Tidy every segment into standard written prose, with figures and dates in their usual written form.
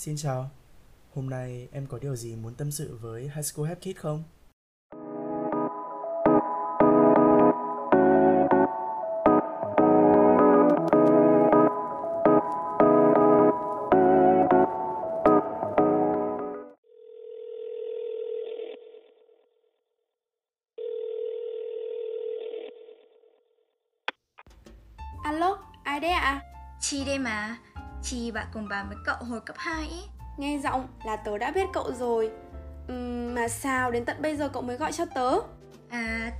Xin chào, hôm nay em có điều gì muốn tâm sự với High School Help Kit không? Alo, ai đấy ạ? Chị đây mà, chị bạn cùng bàn với cậu hồi cấp 2 ý. Nghe giọng là tớ đã biết cậu rồi. Mà sao đến tận bây giờ cậu mới gọi cho tớ?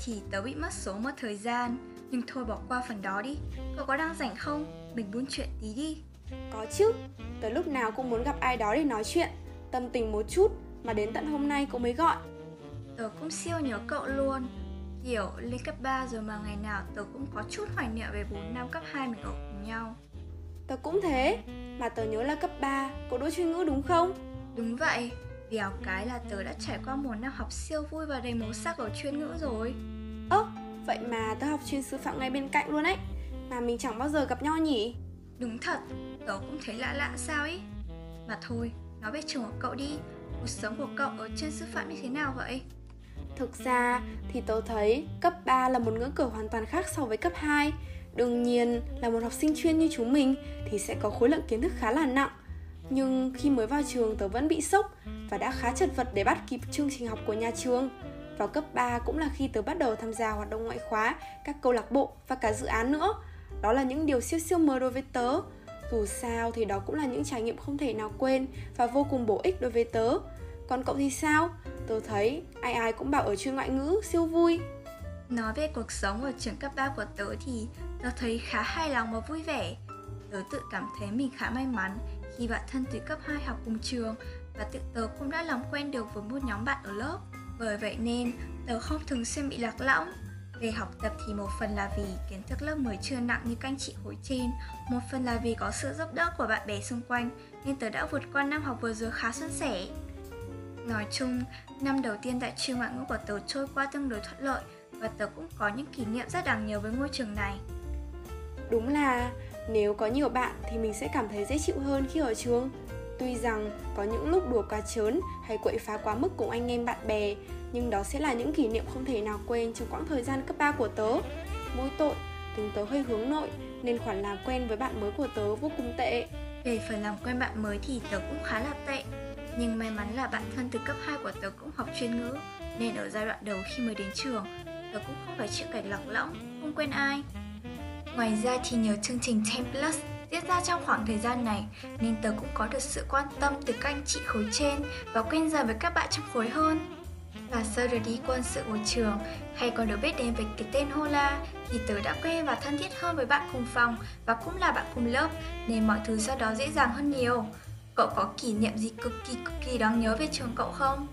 Thì tớ bị mất số một thời gian. Nhưng thôi bỏ qua phần đó đi. Cậu có đang rảnh không? Mình buôn chuyện tí đi. Có chứ, tớ lúc nào cũng muốn gặp ai đó để nói chuyện, tâm tình một chút. Mà đến tận hôm nay cậu mới gọi. Tớ cũng siêu nhớ cậu luôn. Kiểu lên cấp 3 rồi mà ngày nào tớ cũng có chút hoài niệm về 4 năm cấp 2 mình ở cùng nhau. Tớ cũng thế, mà tớ nhớ là cấp 3, cậu đỗ chuyên ngữ đúng không? Đúng vậy, vèo cái là tớ đã trải qua một năm học siêu vui và đầy màu sắc ở chuyên ngữ rồi. Vậy mà tớ học chuyên sư phạm ngay bên cạnh luôn ấy, mà mình chẳng bao giờ gặp nhau nhỉ? Đúng thật, tớ cũng thấy lạ lạ sao ấy. Mà thôi, nói về trường của cậu đi, cuộc sống của cậu ở chuyên sư phạm như thế nào vậy? Thực ra thì tớ thấy cấp 3 là một ngưỡng cửa hoàn toàn khác so với cấp 2. Đương nhiên là một học sinh chuyên như chúng mình thì sẽ có khối lượng kiến thức khá là nặng. Nhưng khi mới vào trường tớ vẫn bị sốc và đã khá chật vật để bắt kịp chương trình học của nhà trường. Vào cấp 3 cũng là khi tớ bắt đầu tham gia hoạt động ngoại khóa, các câu lạc bộ và cả dự án nữa. Đó là những điều siêu siêu mơ đối với tớ. Dù sao thì đó cũng là những trải nghiệm không thể nào quên và vô cùng bổ ích đối với tớ. Còn cậu thì sao? Tớ thấy ai ai cũng bảo ở chuyên ngoại ngữ siêu vui. Nói về cuộc sống ở trường cấp 3 của tớ thì tớ thấy khá hài lòng và vui vẻ. Tớ tự cảm thấy mình khá may mắn khi bạn thân từ cấp 2 học cùng trường và tự tớ cũng đã làm quen được với một nhóm bạn ở lớp. Bởi vậy nên tớ không thường xuyên bị lạc lõng. Về học tập thì một phần là vì kiến thức lớp 10 chưa nặng như các anh chị khối trên, một phần là vì có sự giúp đỡ của bạn bè xung quanh nên tớ đã vượt qua năm học vừa rồi khá suôn sẻ. Nói chung, năm đầu tiên tại chuyên ngoại ngữ của tớ trôi qua tương đối thuận lợi và tớ cũng có những kỷ niệm rất đáng nhớ với ngôi trường này. Đúng là nếu có nhiều bạn thì mình sẽ cảm thấy dễ chịu hơn khi ở trường. Tuy rằng có những lúc đùa quá trớn hay quậy phá quá mức cùng anh em bạn bè, nhưng đó sẽ là những kỷ niệm không thể nào quên trong quãng thời gian cấp 3 của tớ. Mỗi tội, tính tớ hơi hướng nội nên khoản làm quen với bạn mới của tớ vô cùng tệ. Về phần làm quen bạn mới thì tớ cũng khá là tệ. Nhưng may mắn là bạn thân từ cấp 2 của tớ cũng học chuyên ngữ, nên ở giai đoạn đầu khi mới đến trường, tớ cũng không phải chịu cảnh lạc lõng, không quen ai. Ngoài ra thì nhờ chương trình Templus diễn ra trong khoảng thời gian này, nên tớ cũng có được sự quan tâm từ các anh chị khối trên và quen dần với các bạn trong khối hơn. Và sau rời đi quân sự của trường, hay còn được biết đến về cái tên Hola, thì tớ đã quen và thân thiết hơn với bạn cùng phòng và cũng là bạn cùng lớp, nên mọi thứ sau đó dễ dàng hơn nhiều. Cậu có kỷ niệm gì cực kỳ đáng nhớ về trường cậu không?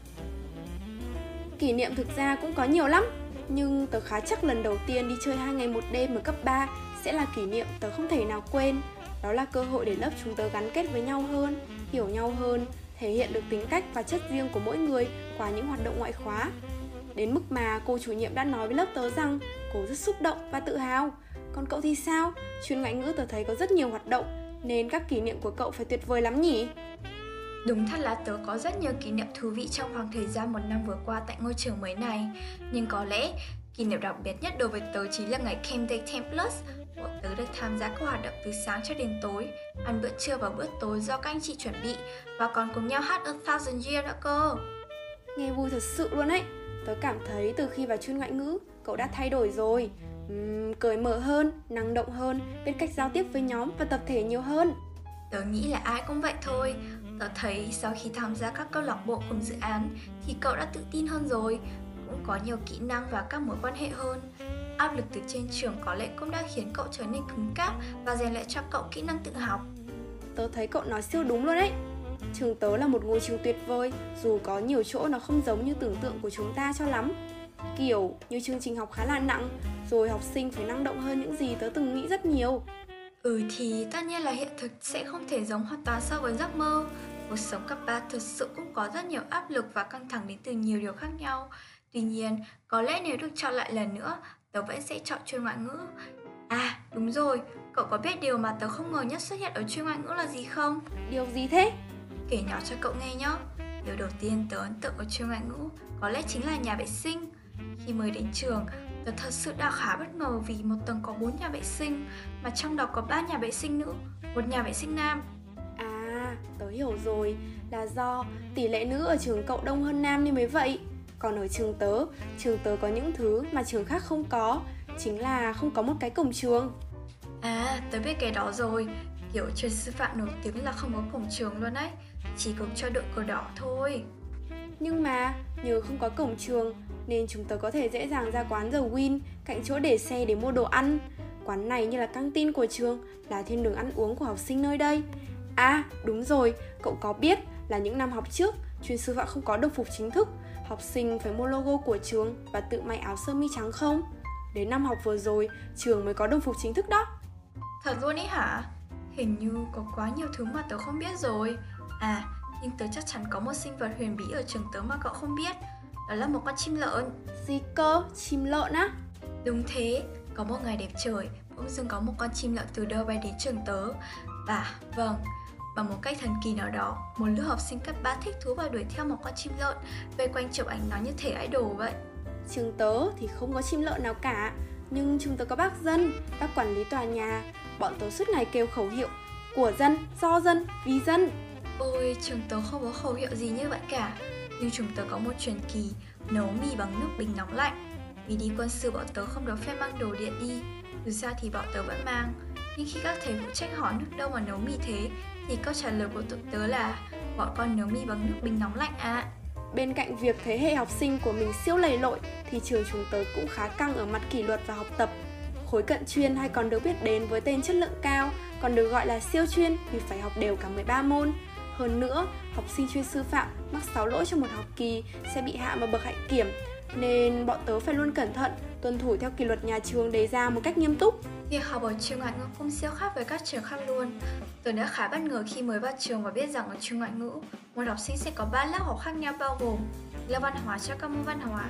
Kỷ niệm thực ra cũng có nhiều lắm, nhưng tớ khá chắc lần đầu tiên đi chơi 2 ngày một đêm ở cấp 3 sẽ là kỷ niệm tớ không thể nào quên. Đó là cơ hội để lớp chúng tớ gắn kết với nhau hơn, hiểu nhau hơn, thể hiện được tính cách và chất riêng của mỗi người qua những hoạt động ngoại khóa. Đến mức mà cô chủ nhiệm đã nói với lớp tớ rằng cô rất xúc động và tự hào. Còn cậu thì sao? Chuyên ngoại ngữ tớ thấy có rất nhiều hoạt động, nên các kỷ niệm của cậu phải tuyệt vời lắm nhỉ? Đúng thật là tớ có rất nhiều kỷ niệm thú vị trong khoảng thời gian một năm vừa qua tại ngôi trường mới này. Nhưng có lẽ kỷ niệm đặc biệt nhất đối với tớ chính là ngày Camp Day Templus. Bọn tớ được tham gia các hoạt động từ sáng cho đến tối, ăn bữa trưa và bữa tối do các anh chị chuẩn bị, và còn cùng nhau hát A Thousand Years nữa cơ. Nghe vui thật sự luôn ấy. Tớ cảm thấy từ khi vào chuyên ngoại ngữ, cậu đã thay đổi rồi. Cởi mở hơn, năng động hơn, biết cách giao tiếp với nhóm và tập thể nhiều hơn. Tớ nghĩ là ai cũng vậy thôi. Tớ thấy sau khi tham gia các câu lạc bộ cùng dự án thì cậu đã tự tin hơn rồi, cũng có nhiều kỹ năng và các mối quan hệ hơn. Áp lực từ trên trường có lẽ cũng đã khiến cậu trở nên cứng cáp và rèn luyện cho cậu kỹ năng tự học. Tớ thấy cậu nói siêu đúng luôn đấy. Trường tớ là một ngôi trường tuyệt vời, dù có nhiều chỗ nó không giống như tưởng tượng của chúng ta cho lắm. Kiểu như chương trình học khá là nặng, rồi học sinh phải năng động hơn những gì tớ từng nghĩ rất nhiều. Thì tất nhiên là hiện thực sẽ không thể giống hoàn toàn so với giấc mơ. Cuộc sống cấp 3 thực sự cũng có rất nhiều áp lực và căng thẳng đến từ nhiều điều khác nhau. Tuy nhiên, có lẽ nếu được chọn lại lần nữa, tớ vẫn sẽ chọn chuyên ngoại ngữ. Đúng rồi, cậu có biết điều mà tớ không ngờ nhất xuất hiện ở chuyên ngoại ngữ là gì không? Điều gì thế? kể nhỏ cho cậu nghe nhé. Điều đầu tiên tớ ấn tượng ở chuyên ngoại ngữ có lẽ chính là nhà vệ sinh. Khi mới đến trường, tớ thật sự đã khá bất ngờ vì một tầng có 4 nhà vệ sinh, mà trong đó có 3 nhà vệ sinh nữ, 1 nhà vệ sinh nam. À, tớ hiểu rồi, là do tỷ lệ nữ ở trường cậu đông hơn nam nên mới vậy. Còn ở trường tớ có những thứ mà trường khác không có, chính là không có một cái cổng trường. À, tớ biết cái đó rồi, kiểu trường sư phạm nổi tiếng là không có cổng trường luôn ấy, chỉ cổng cho đội cờ đỏ thôi. Nhưng mà, nhờ không có cổng trường nên chúng tớ có thể dễ dàng ra quán The Win cạnh chỗ để xe để mua đồ ăn. Quán này như là căng tin của trường, là thiên đường ăn uống của học sinh nơi đây. À, đúng rồi, cậu có biết là những năm học trước, chuyên sư phạm không có đồng phục chính thức, học sinh phải mua logo của trường và tự may áo sơ mi trắng không? Đến năm học vừa rồi, trường mới có đồng phục chính thức đó. Thật luôn ý hả? Hình như có quá nhiều thứ mà tớ không biết rồi. À, nhưng tớ chắc chắn có một sinh vật huyền bí ở trường tớ mà cậu không biết. Đó là một con chim lợn. Gì cơ? Chim lợn á? Đúng thế, có một ngày đẹp trời, bỗng dưng có một con chim lợn từ đâu bay đến trường tớ. Và vâng, bằng một cách thần kỳ nào đó, một lứa học sinh cấp 3 thích thú và đuổi theo một con chim lợn, vây quanh chụp ảnh nó như thể idol vậy. Trường tớ thì không có chim lợn nào cả, nhưng trường tớ có bác dân, bác quản lý tòa nhà. Bọn tớ suốt ngày kêu khẩu hiệu của dân, do dân, vì dân. Ôi, trường tớ không có khẩu hiệu gì như vậy cả. Nhưng chúng tớ có một truyền kỳ nấu mì bằng nước bình nóng lạnh. Vì đi quân sự bọn tớ không được phép mang đồ điện đi. Dù sao thì bọn tớ vẫn mang. Nhưng khi các thầy phụ trách hỏi nước đâu mà nấu mì thế, thì câu trả lời của tụi tớ là bọn con nấu mì bằng nước bình nóng lạnh ạ. Bên cạnh việc thế hệ học sinh của mình siêu lầy lội, thì trường chúng tớ cũng khá căng ở mặt kỷ luật và học tập. Khối cận chuyên hay còn được biết đến với tên chất lượng cao, còn được gọi là siêu chuyên vì phải học đều cả 13 môn. Hơn nữa, học sinh chuyên sư phạm mắc 6 lỗi trong một học kỳ sẽ bị hạ vào bậc hạnh kiểm, nên bọn tớ phải luôn cẩn thận, tuân thủ theo kỷ luật nhà trường đề ra một cách nghiêm túc. Việc học ở trường ngoại ngữ cũng siêu khác với các trường khác luôn. Tớ đã khá bất ngờ khi mới vào trường và biết rằng ở trường ngoại ngữ, một học sinh sẽ có 3 lớp học khác nhau bao gồm lớp văn hóa cho các môn văn hóa,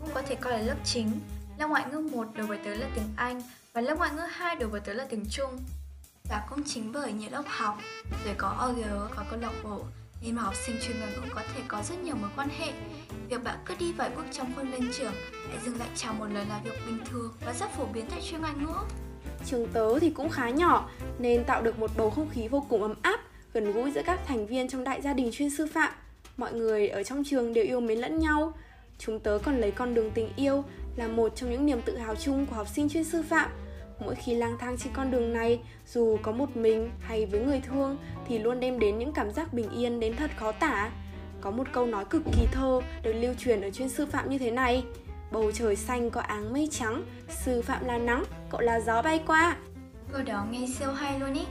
cũng có thể coi là lớp chính, lớp ngoại ngữ 1 đối với tớ là tiếng Anh và lớp ngoại ngữ 2 đối với tớ là tiếng Trung. Và cũng chính bởi những lớp học, rồi có OGL, có câu lạc bộ, nên mà học sinh chuyên ngành cũng có thể có rất nhiều mối quan hệ. Việc bạn cứ đi vài bước trong khuôn viên trường, hãy dừng lại chào một lần là việc bình thường và rất phổ biến tại chuyên ngành ngữ. Trường tớ thì cũng khá nhỏ, nên tạo được một bầu không khí vô cùng ấm áp, gần gũi giữa các thành viên trong đại gia đình chuyên sư phạm. Mọi người ở trong trường đều yêu mến lẫn nhau. Chúng tớ còn lấy con đường tình yêu là một trong những niềm tự hào chung của học sinh chuyên sư phạm. Mỗi khi lang thang trên con đường này, dù có một mình hay với người thương, thì luôn đem đến những cảm giác bình yên đến thật khó tả. Có một câu nói cực kỳ thơ được lưu truyền ở chuyên sư phạm như thế này: bầu trời xanh có áng mây trắng, sư phạm là nắng, cậu là gió bay qua. Câu đó nghe siêu hay luôn ý.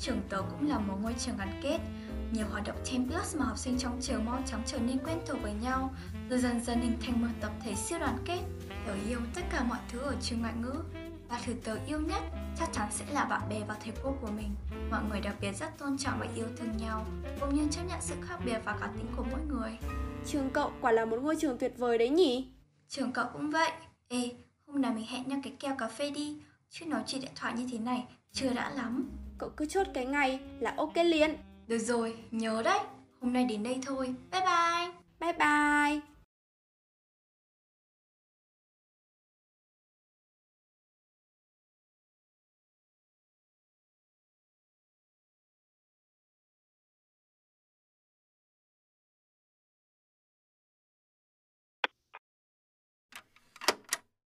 Trường tớ cũng là một ngôi trường gắn kết. Nhiều hoạt động Templus mà học sinh trong trường mau chóng trở nên quen thuộc với nhau, rồi dần dần hình thành một tập thể siêu đoàn kết. Tớ yêu tất cả mọi thứ ở trường ngoại ngữ. Và thứ tớ yêu nhất chắc chắn sẽ là bạn bè và thầy cô của mình. Mọi người đặc biệt rất tôn trọng và yêu thương nhau, cũng như chấp nhận sự khác biệt và cá tính của mỗi người. Trường cậu quả là một ngôi trường tuyệt vời đấy nhỉ? Trường cậu cũng vậy. Ê, hôm nào mình hẹn nhau cái kèo cà phê đi, chứ nói chuyện điện thoại như thế này chưa đã lắm. Cậu cứ chốt cái ngày là ok liền. Được rồi, nhớ đấy. Hôm nay đến đây thôi. Bye bye. Bye bye.